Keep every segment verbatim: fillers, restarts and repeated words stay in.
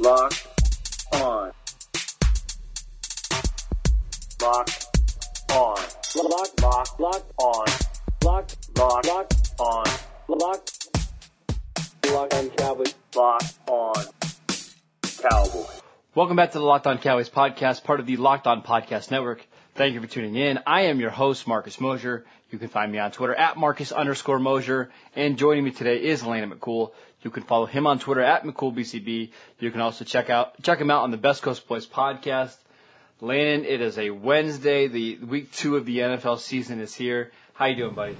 Locked on. Locked on. Locked, locked, locked on. Locked, locked, locked on. Locked, locked on Cowboys. Locked on Cowboys. Welcome back to the Locked on Cowboys podcast, part of the Locked on Podcast Network. Thank you for tuning in. I am your host, Marcus Mosier. You can find me on Twitter at Marcus underscore Mosier. And joining me today is Landon McCool. You can follow him on Twitter at McCoolBCB. You can also check out check him out on the Best Coast Boys podcast. Landon, it is a Wednesday. The week two of the N F L season is here. How you doing, buddy?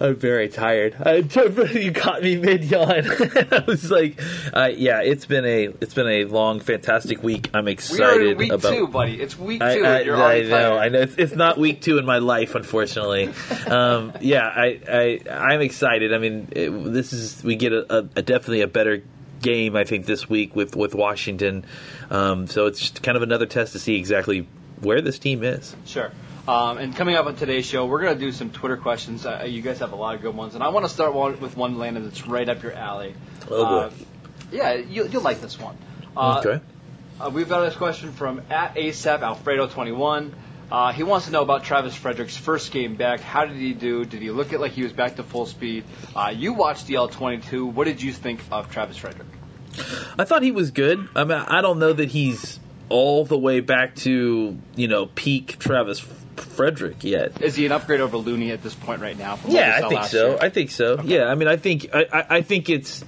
I'm very tired. I, you got me mid yawn. I was like, uh, "Yeah, it's been a it's been a long, fantastic week. I'm excited we are in week about two, buddy. It's week two. I, I, you're I know. Tired. I know. It's, it's not week two in my life, unfortunately. um, yeah, I I I'm excited. I mean, it, this is we get a, a, a definitely a better game, I think, this week with with Washington. Um, so it's just kind of another test to see exactly where this team is. Sure. Um, and coming up on today's show, we're going to do some Twitter questions. Uh, you guys have a lot of good ones. And I want to start one, with one, Landon, that's right up your alley. Oh, uh, boy. Yeah, you, you'll like this one. Uh, okay. Uh, we've got this question from at ASAP Alfredo twenty-one. Uh, he wants to know about Travis Frederick's first game back. How did he do? Did he look it like he was back to full speed? Uh, you watched D L twenty-two. What did you think of Travis Frederick? I thought he was good. I mean, I don't know that he's all the way back to, you know, peak Travis Frederick. Frederick yet. Is he an upgrade over Looney at this point right now? Yeah, I think so. Year? I think so. Okay. Yeah, I mean, I think I, I, I think it's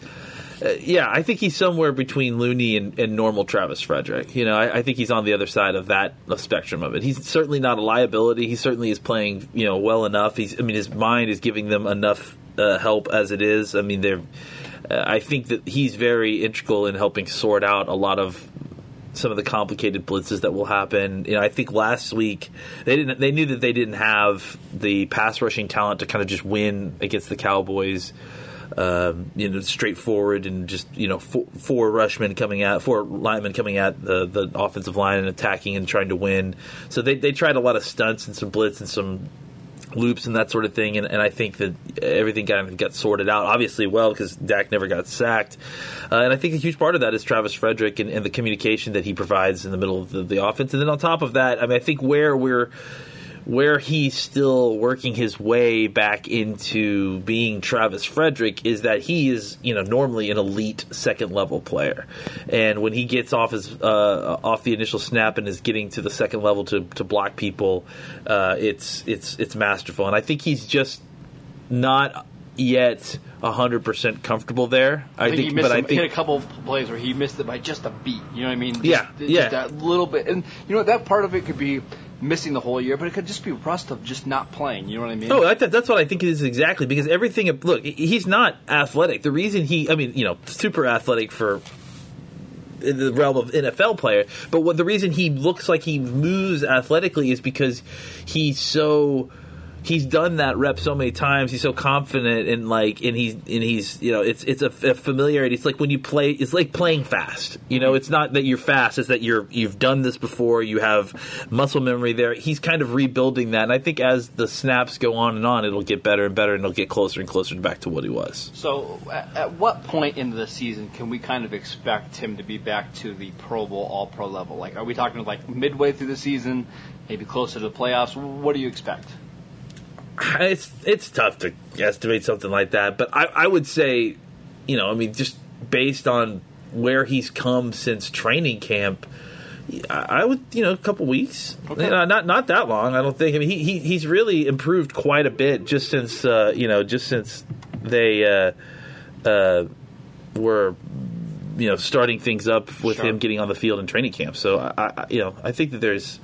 uh, yeah, I think he's somewhere between Looney and, and normal Travis Frederick. You know, I, I think he's on the other side of that of spectrum of it. He's certainly not a liability. He certainly is playing, you know, well enough. He's, I mean, his mind is giving them enough uh, help as it is. I mean, they're. Uh, I think that he's very integral in helping sort out a lot of. Some of the complicated blitzes that will happen. You know, I think last week they didn't. They knew that they didn't have the pass rushing talent to kind of just win against the Cowboys. Um, you know, straightforward and just you know four, four rushmen coming at four linemen coming at the, the offensive line and attacking and trying to win. So they they tried a lot of stunts and some blitz and some loops and that sort of thing, and, and I think that everything kind of got sorted out, obviously, well, because Dak never got sacked. Uh, and I think a huge part of that is Travis Frederick and, and the communication that he provides in the middle of the, the offense. And then on top of that, I mean, I think where we're where he's still working his way back into being Travis Frederick is that he is, you know, normally an elite second level player, and when he gets off his uh, off the initial snap and is getting to the second level to, to block people, uh, it's it's it's masterful, and I think he's just not yet one hundred percent comfortable there. I, I think, think he missed but him, I think, hit a couple of plays where he missed it by just a beat. You know what I mean? Just, yeah, just yeah, that little bit, and you know that part of it could be. Missing the whole year, but it could just be rust of just not playing. You know what I mean? Oh, I th- that's what I think it is exactly, because everything – look, he's not athletic. The reason he – I mean, you know, super athletic for – in the realm of N F L player, but what the reason he looks like he moves athletically is because he's so – he's done that rep so many times. He's so confident and like, and he's, and he's, you know, it's, it's a, a familiarity. It's like when you play, it's like playing fast. You know, it's not that you're fast, it's that you're, you've done this before. You have muscle memory there. He's kind of rebuilding that. And I think as the snaps go on and on, it'll get better and better, and it'll get closer and closer back to what he was. So at, at what point in the season can we kind of expect him to be back to the Pro Bowl, all pro level? Like, are we talking like midway through the season, maybe closer to the playoffs? What do you expect? It's it's tough to estimate something like that, but I, I would say, you know, I mean, just based on where he's come since training camp, I would, you know, a couple weeks, okay. you know, not not that long, I don't think. I mean, he, he he's really improved quite a bit just since uh, you know, just since they uh, uh, were, you know, starting things up with sure. him getting on the field in training camp. So I, I you know, I think that there's.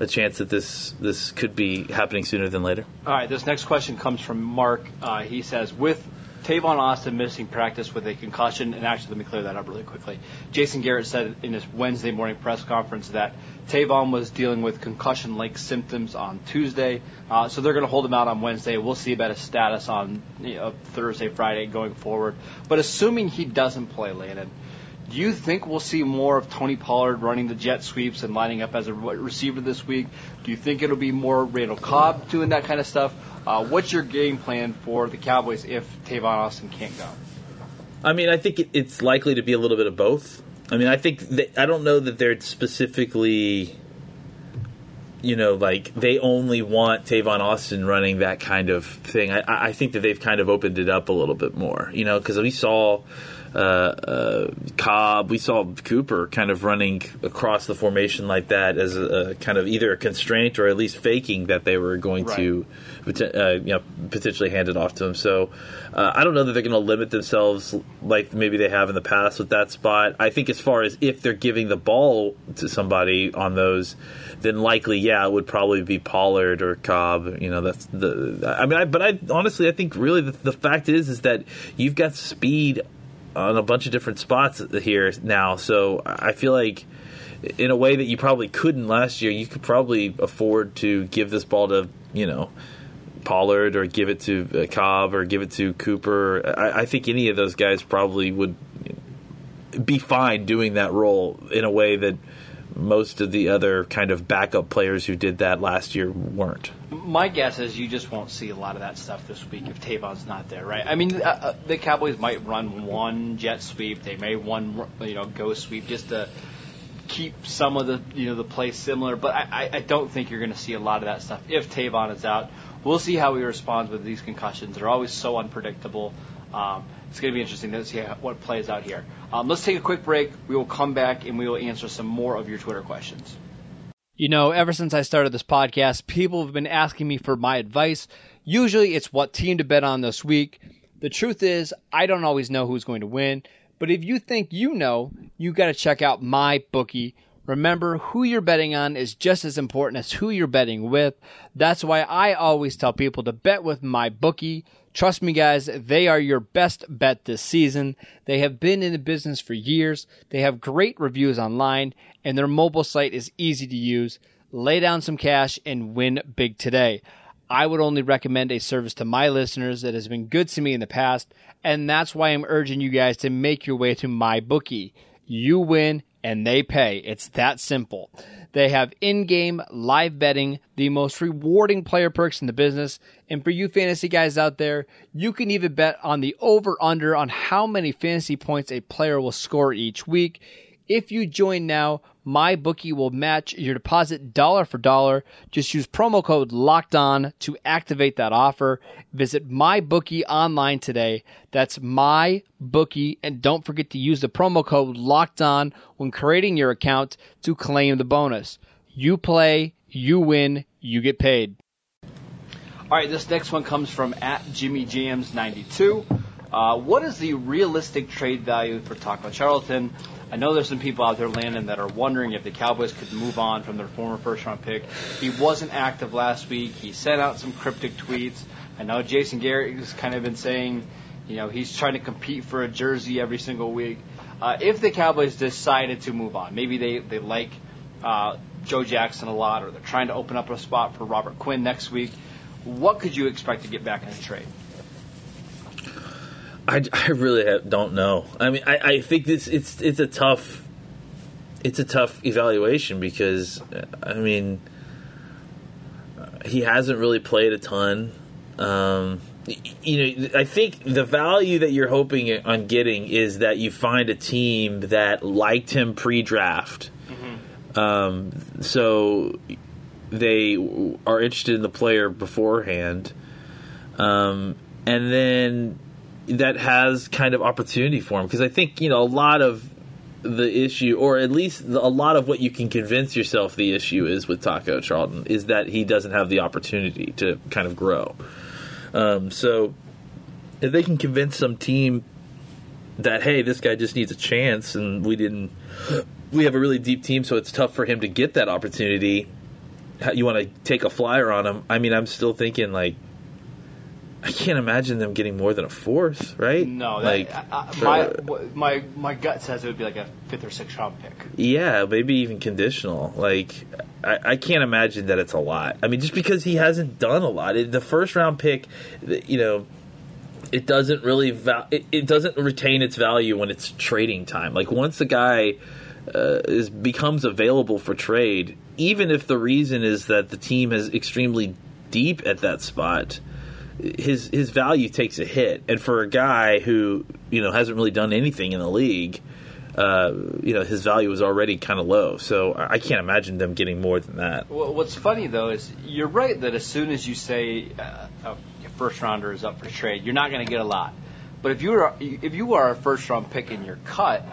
A chance that this this could be happening sooner than later. All right, this next question comes from Mark. Uh, he says, with Tavon Austin missing practice with a concussion, and actually let me clear that up really quickly. Jason Garrett said in his Wednesday morning press conference that Tavon was dealing with concussion-like symptoms on Tuesday, uh, so they're going to hold him out on Wednesday. We'll see about his status on you know, Thursday, Friday going forward. But assuming he doesn't play, Landon, do you think we'll see more of Tony Pollard running the jet sweeps and lining up as a receiver this week? Do you think it'll be more Randall Cobb doing that kind of stuff? Uh, what's your game plan for the Cowboys if Tavon Austin can't go? I mean, I think it, it's likely to be a little bit of both. I mean, I think that, I don't know that they're specifically, you know, like they only want Tavon Austin running that kind of thing. I, I think that they've kind of opened it up a little bit more, you know, because we saw uh, uh, Cobb, we saw Cooper kind of running across the formation like that as a, a kind of either a constraint or at least faking that they were going right. to uh, you know, potentially hand it off to him. So uh, I don't know that they're going to limit themselves like maybe they have in the past with that spot. I think as far as if they're giving the ball to somebody on those, then likely, yeah, it would probably be Pollard or Cobb. You know, that's the. I mean, I, but I honestly, I think really the, the fact is is that you've got speed on a bunch of different spots here now. So I feel like, in a way that you probably couldn't last year, you could probably afford to give this ball to, you know, Pollard or give it to Cobb or give it to Cooper. I, I think any of those guys probably would be fine doing that role in a way that most of the other kind of backup players who did that last year weren't. My guess is you just won't see a lot of that stuff this week if Tavon's not there, right? I mean, uh, the Cowboys might run one jet sweep. They may one, you know, go sweep just to keep some of the, you know, the play similar. But I, I don't think you're going to see a lot of that stuff if Tavon is out. We'll see how he responds with these concussions. They're always so unpredictable. Um, it's going to be interesting to see what plays out here. Um, let's take a quick break. We will come back, and we will answer some more of your Twitter questions. You know, ever since I started this podcast, people have been asking me for my advice. Usually it's what team to bet on this week. The truth is, I don't always know who's going to win. But if you think you know, you got to check out MyBookie. Remember, who you're betting on is just as important as who you're betting with. That's why I always tell people to bet with MyBookie. Trust me, guys, they are your best bet this season. They have been in the business for years. They have great reviews online, and their mobile site is easy to use. Lay down some cash and win big today. I would only recommend a service to my listeners that has been good to me in the past, and that's why I'm urging you guys to make your way to MyBookie. You win and they pay. It's that simple. They have in-game live betting, the most rewarding player perks in the business. And for you fantasy guys out there, you can even bet on the over-under on how many fantasy points a player will score each week. If you join now, MyBookie will match your deposit dollar for dollar. Just use promo code LOCKEDON to activate that offer. Visit MyBookie online today. That's MyBookie. And don't forget to use the promo code LOCKEDON when creating your account to claim the bonus. You play, you win, you get paid. All right, this next one comes from at Jimmy Jams ninety-two. Uh, what is the realistic trade value for Taco Charlton? I know there's some people out there, Landon, that are wondering if the Cowboys could move on from their former first-round pick. He wasn't active last week. He sent out some cryptic tweets. I know Jason Garrett has kind of been saying, you know, he's trying to compete for a jersey every single week. Uh, if the Cowboys decided to move on, maybe they, they like uh, Joe Jackson a lot, or they're trying to open up a spot for Robert Quinn next week, what could you expect to get back in the trade? I, I really have, don't know. I mean, I, I think this it's it's a tough it's a tough evaluation because I mean he hasn't really played a ton. Um, you know, I think the value that you're hoping on getting is that you find a team that liked him pre-draft. Mm-hmm. Um, so they are interested in the player beforehand, um, and then. That has kind of opportunity for him because I think, you know, a lot of the issue, or at least a lot of what you can convince yourself the issue is with Taco Charlton, is that he doesn't have the opportunity to kind of grow. Um, so if they can convince some team that, hey, this guy just needs a chance and we didn't, we have a really deep team, so it's tough for him to get that opportunity. You want to take a flyer on him. I mean, I'm still thinking like, I can't imagine them getting more than a fourth, right? No, that, like I, I, my my my gut says it would be like a fifth or sixth round pick. Yeah, maybe even conditional. Like I, I can't imagine that it's a lot. I mean, just because he hasn't done a lot, it, the first round pick, you know, it doesn't really val- it, it doesn't retain its value when it's trading time. Like once a guy uh, is becomes available for trade, even if the reason is that the team is extremely deep at that spot. His his value takes a hit, and for a guy who you know hasn't really done anything in the league, uh, you know, his value was already kind of low. So I can't imagine them getting more than that. Well, what's funny, though, is you're right that as soon as you say uh, a first-rounder is up for trade, you're not going to get a lot. But if you are if you are a first-round pick and you're cut,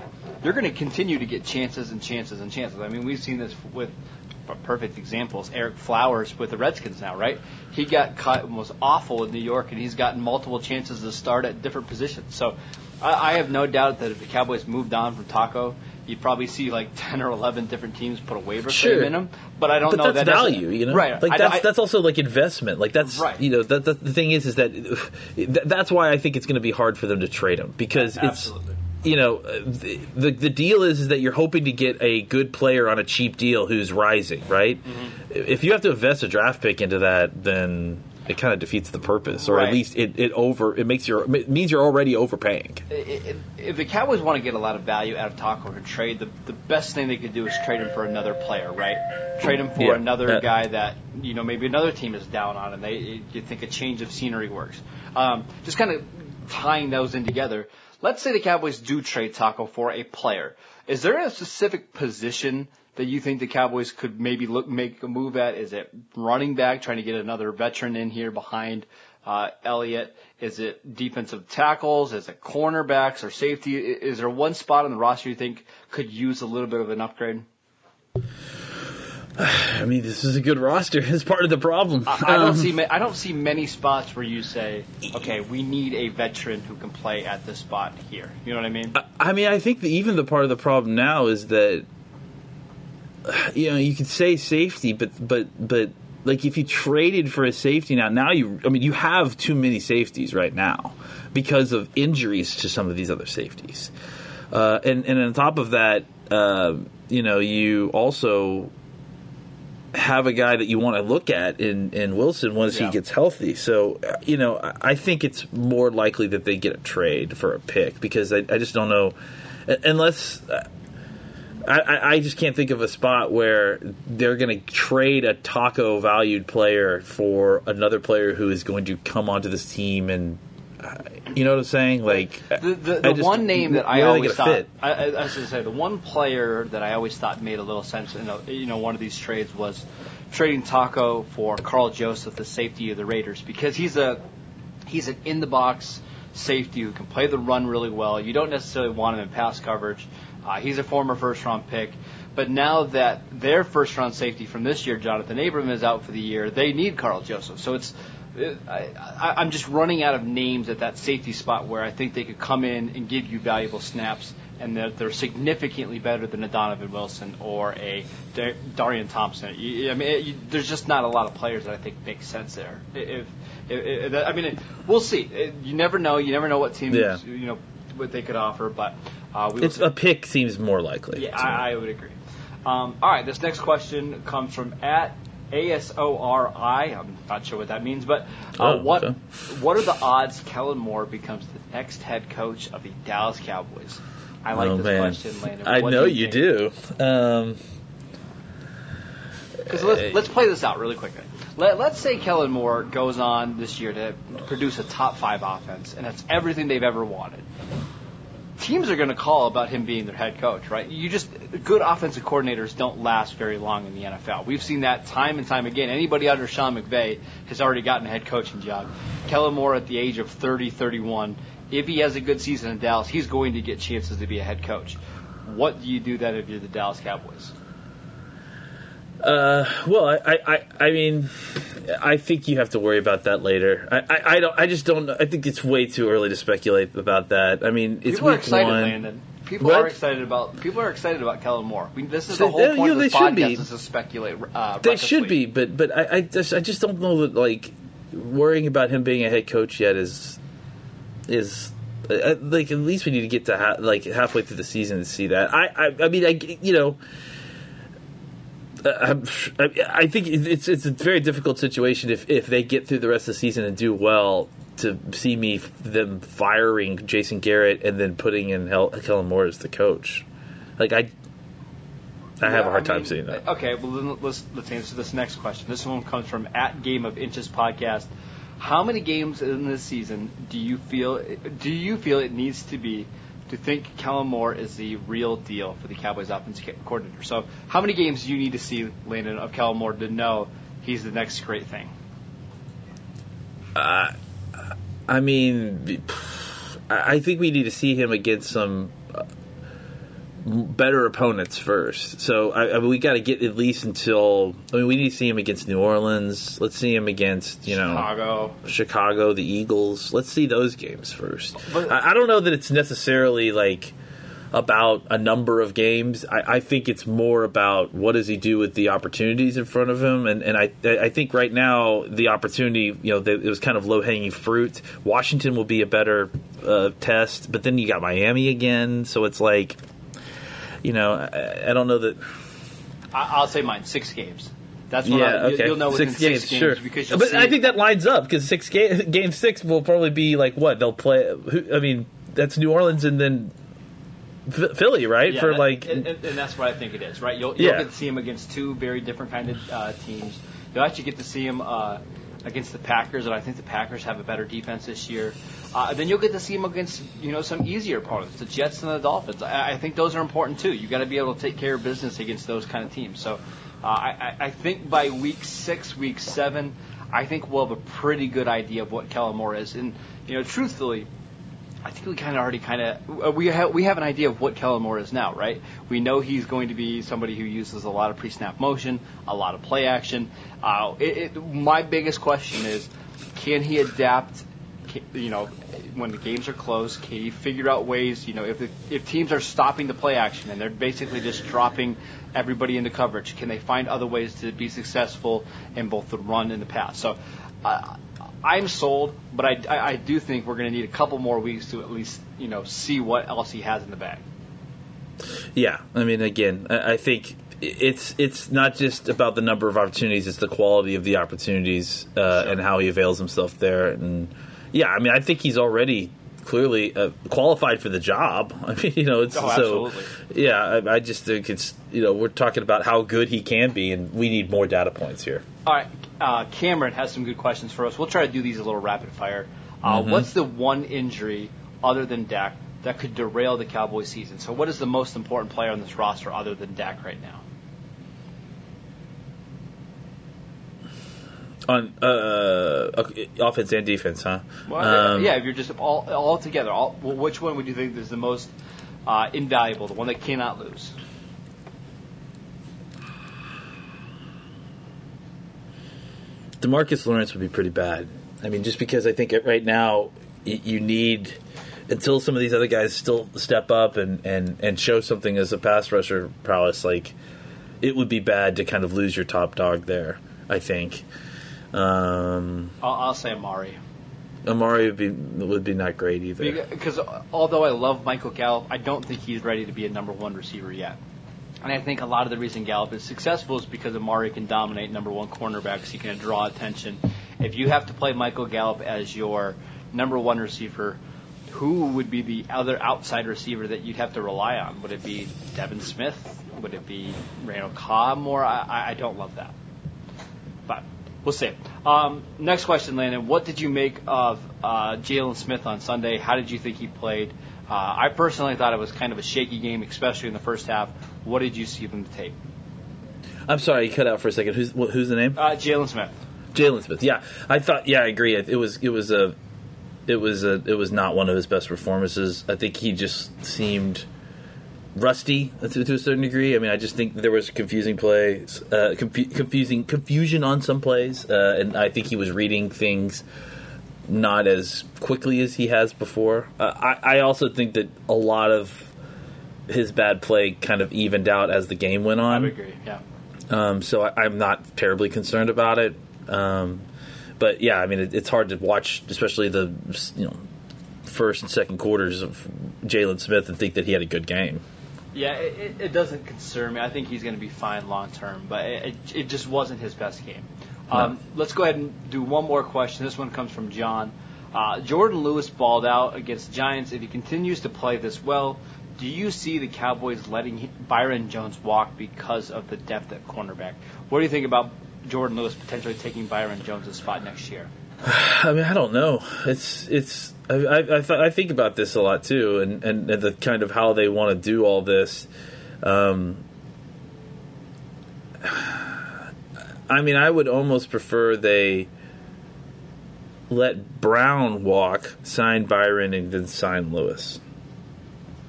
you're going to continue to get chances and chances and chances. I mean, we've seen this with perfect examples. Eric Flowers with the Redskins now, right? He got cut and was awful in New York, and he's gotten multiple chances to start at different positions. So I, I have no doubt that if the Cowboys moved on from Taco, you'd probably see like ten or eleven different teams put a waiver sure. claim in him. But I don't but know that's that value, you know? Right. Like I, that's, I, that's also like investment. Like that's, right. you know, that, that, the thing is, is that that's why I think it's going to be hard for them to trade him because Absolutely. it's. You know, the, the the deal is, is that you're hoping to get a good player on a cheap deal who's rising, right? Mm-hmm. If you have to invest a draft pick into that, then it kind of defeats the purpose, or right. at least it, it over it makes your it means you're already overpaying. If the Cowboys want to get a lot of value out of Taco to trade, the the best thing they could do is trade him for another player, right? Trade him for yeah, another that, guy that you know maybe another team is down on, and they you think a change of scenery works. Um, just kind of tying those in together. Let's say the Cowboys do trade Taco for a player. Is there a specific position that you think the Cowboys could maybe look make a move at? Is it running back, trying to get another veteran in here behind uh, Elliott? Is it defensive tackles? Is it cornerbacks or safety? Is there one spot on the roster you think could use a little bit of an upgrade? I mean, this is a good roster. It's part of the problem. I, I don't um, see. Ma- I don't see many spots where you say, "Okay, we need a veteran who can play at this spot here." You know what I mean? I, I mean, I think that even the part of the problem now is that you know you could say safety, but but but like if you traded for a safety now, now you. I mean, you have too many safeties right now because of injuries to some of these other safeties, uh, and and on top of that, uh, you know, you also. have a guy that you want to look at in, in Wilson once yeah. he gets healthy. So, you know, I think it's more likely that they get a trade for a pick because I, I just don't know. Unless I, I just can't think of a spot where they're going to trade a Taco-valued player for another player who is going to come onto this team and, you know what I'm saying? Like The, the, the just, one name that I always thought – I was going to say the one player that I always thought made a little sense in a, you know, one of these trades was trading Taco for Carl Joseph, the safety of the Raiders, because he's a he's an in-the-box safety who can play the run really well. You don't necessarily want him in pass coverage. Uh, he's a former first-round pick. But now that their first-round safety from this year, Jonathan Abram, is out for the year, they need Carl Joseph. So it's – I, I, I'm just running out of names at that safety spot where I think they could come in and give you valuable snaps, and they're, they're significantly better than a Donovan Wilson or a Dar- Darian Thompson. You, I mean, you, there's just not a lot of players that I think make sense there. If, if, if I mean, it, we'll see. You never know. You never know what teams yeah. you know what they could offer, but uh, we it's a pick seems more likely. Yeah, I, I would agree. Um, all right, this next question comes from at. A S O R I, I'm not sure what that means, but uh, oh, what so. what are the odds Kellen Moore becomes the next head coach of the Dallas Cowboys? I like oh, this man. question, Landon. I what know do you, you do. Um, Cause let's, let's play this out really quickly. Let, let's say Kellen Moore goes on this year to produce a top-five offense, and that's everything they've ever wanted. Teams are going to call about him being their head coach, right? You just good offensive coordinators don't last very long in the N F L. We've seen that time and time again. Anybody under Sean McVay has already gotten a head coaching job. Kellen Moore at the age of thirty, thirty-one, if he has a good season in Dallas, he's going to get chances to be a head coach. What do you do then if you're the Dallas Cowboys? Uh, well, I, I, I mean, I think you have to worry about that later. I, I, I don't. I just don't. I think it's way too early to speculate about that. I mean, it's people week are excited, one. Landon. People what? are excited about. People are excited about Kellen Moore. I mean, this is so, the whole point you know, of this podcast is to speculate. Uh, they should be, but but I I just, I just don't know that like worrying about him being a head coach yet is is. Uh, like at least we need to get to ha- like halfway through the season to see that. I I, I mean I you know. Uh, I think it's it's a very difficult situation if, if they get through the rest of the season and do well to see me them firing Jason Garrett and then putting in Hel- Kellen Moore as the coach. Like I, I yeah, have a hard I time mean, seeing that. Okay, well then let's let's answer this next question. This one comes from at Game of Inches podcast. How many games in this season do you feel do you feel it needs to be who think Kellen Moore is the real deal for the Cowboys offensive coordinator. So how many games do you need to see, Landon, of Kellen Moore to know he's the next great thing? Uh, I mean, I think we need to see him against some better opponents first. So I, I mean, we got to get at least until. I mean, we need to see him against New Orleans. Let's see him against you know Chicago, Chicago, the Eagles. Let's see those games first. But, I, I don't know that it's necessarily like about a number of games. I, I think it's more about what does he do with the opportunities in front of him. And, and I I think right now the opportunity, you know, the, it was kind of low-hanging fruit. Washington will be a better uh, test, but then you got Miami again. So it's like, you know, I, I don't know that. I, I'll say mine, six games. That's what yeah, I, okay. You'll know within six games, six games sure. Because but see, I think that lines up because six ga- game six will probably be like what? They'll play, I mean, that's New Orleans and then Philly, right? Yeah, for that, like, and, and that's what I think it is, right? You'll, you'll yeah. get to see him against two very different kind of uh, teams. You'll actually get to see him uh, against the Packers, and I think the Packers have a better defense this year. Uh, then you'll get to see him against, you know, some easier opponents, the Jets and the Dolphins. I, I think those are important too. You got to be able to take care of business against those kind of teams. So uh, I, I think by week six, week seven, I think we'll have a pretty good idea of what Kellen Moore is. And you know, truthfully, I think we kind of already kind of we have we have an idea of what Kellen Moore is now, right? We know he's going to be somebody who uses a lot of pre-snap motion, a lot of play action. Uh, it, it, my biggest question is, can he adapt? Can, you know, when the games are close, can he figure out ways? You know, if the, if teams are stopping the play action and they're basically just dropping everybody into coverage, can they find other ways to be successful in both the run and the pass? So. Uh, I'm sold, but I, I, I do think we're going to need a couple more weeks to at least, you know, see what else he has in the bag. Yeah, I mean, again, I, I think it's it's not just about the number of opportunities; it's the quality of the opportunities uh, sure. and how he avails himself there. And yeah, I mean, I think he's already clearly uh, qualified for the job. I mean, you know, it's oh, so yeah. I, I just think it's you know we're talking about how good he can be, and we need more data points here. All right, uh, Cameron has some good questions for us. We'll try to do these a little rapid fire. Uh, mm-hmm. What's the one injury other than Dak that could derail the Cowboys' season? So what is the most important player on this roster other than Dak right now? On uh, offense and defense, huh? Well, um, yeah, if you're just all, all together, all, well, which one would you think is the most uh, invaluable, the one that cannot lose? DeMarcus Lawrence would be pretty bad. I mean, just because I think right now you need, until some of these other guys still step up and, and, and show something as a pass rusher prowess, like it would be bad to kind of lose your top dog there, I think. Um, I'll, I'll say Amari. Amari would be would be not great either. Because although I love Michael Gallup, I don't think he's ready to be a number one receiver yet. And I think a lot of the reason Gallup is successful is because Amari can dominate number one cornerbacks. He can draw attention. If you have to play Michael Gallup as your number one receiver, who would be the other outside receiver that you'd have to rely on? Would it be Devin Smith? Would it be Randall Cobb more? I, I don't love that. But we'll see. Um, next question, Landon. What did you make of uh, Jalen Smith on Sunday? How did you think he played? Uh, I personally thought it was kind of a shaky game, especially in the first half. What did you see from the tape? I'm sorry, you cut out for a second. Who's who's the name? Uh, Jalen Smith. Jalen Smith. Yeah, I thought. Yeah, I agree. It was it was a it was a it was not one of his best performances. I think he just seemed rusty to, to a certain degree. I mean, I just think there was confusing plays, uh, confu- confusing confusion on some plays, uh, and I think he was reading things not as quickly as he has before. Uh, I, I also think that a lot of his bad play kind of evened out as the game went on. I would agree, yeah. Um, so I, I'm not terribly concerned about it. Um, but, yeah, I mean, it, it's hard to watch, especially the you know first and second quarters of Jalen Smith and think that he had a good game. Yeah, it, it doesn't concern me. I think he's going to be fine long term, but it, it just wasn't his best game. Um, let's go ahead and do one more question. This one comes from John. Uh, Jordan Lewis balled out against Giants. If he continues to play this well, do you see the Cowboys letting Byron Jones walk because of the depth at cornerback? What do you think about Jordan Lewis potentially taking Byron Jones' spot next year? I mean, I don't know. It's it's. I I, I, th- I think about this a lot too, and, and, and the kind of how they want to do all this. Um, I mean, I would almost prefer they let Brown walk, sign Byron, and then sign Lewis,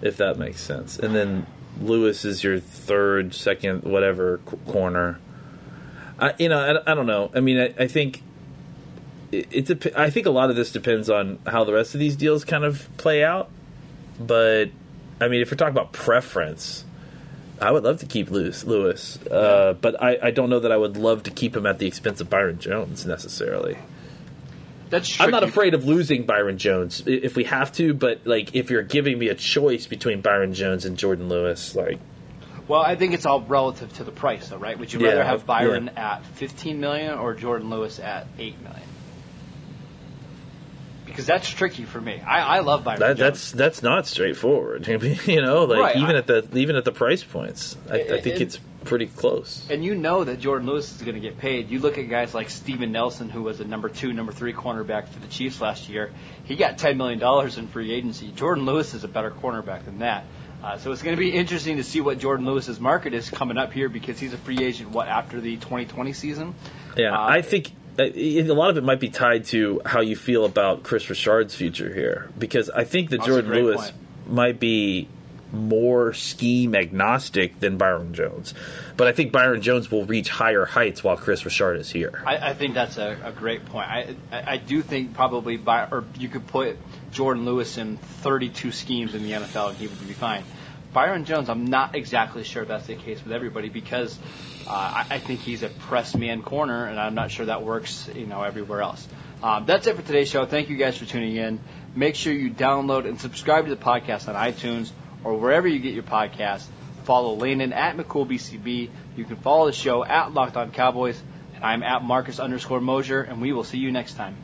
if that makes sense. And then Lewis is your third, second, whatever c- corner. I, you know, I, I don't know. I mean, I, I think. It, it dep- I think a lot of this depends on how the rest of these deals kind of play out. But, I mean, if we're talking about preference, I would love to keep Lewis. Lewis. Uh, but I, I don't know that I would love to keep him at the expense of Byron Jones, necessarily. That's tricky. I'm not afraid of losing Byron Jones if we have to, but, like, if you're giving me a choice between Byron Jones and Jordan Lewis, like... Well, I think it's all relative to the price, though, right? Would you yeah, rather have Byron yeah. at fifteen million dollars or Jordan Lewis at eight million dollars? Because that's tricky for me. I, I love Byron that, Jones. That's that's not straightforward. You know, like right. even I, at the even at the price points, I, it, I think it, it's pretty close. And you know that Jordan Lewis is going to get paid. You look at guys like Steven Nelson, who was a number two, number three cornerback for the Chiefs last year. He got ten million dollars in free agency. Jordan Lewis is a better cornerback than that. Uh, so it's going to be interesting to see what Jordan Lewis's market is coming up here, because he's a free agent, what, after the twenty twenty season? Yeah, uh, I think... a lot of it might be tied to how you feel about Chris Richard's future here, because I think that That's Jordan Lewis point. might be more scheme agnostic than Byron Jones. But I think Byron Jones will reach higher heights while Chris Richard is here. I, I think that's a, a great point. I, I I do think probably by or you could put Jordan Lewis in thirty-two schemes in the N F L and he would be fine. Byron Jones, I'm not exactly sure if that's the case with everybody, because uh, I, I think he's a press man corner, and I'm not sure that works, you know, everywhere else. Um, that's it for today's show. Thank you guys for tuning in. Make sure you download and subscribe to the podcast on iTunes or wherever you get your podcasts. Follow Landon at McCoolBCB. You can follow the show at Locked On Cowboys, and I'm at Marcus underscore Mosier, and we will see you next time.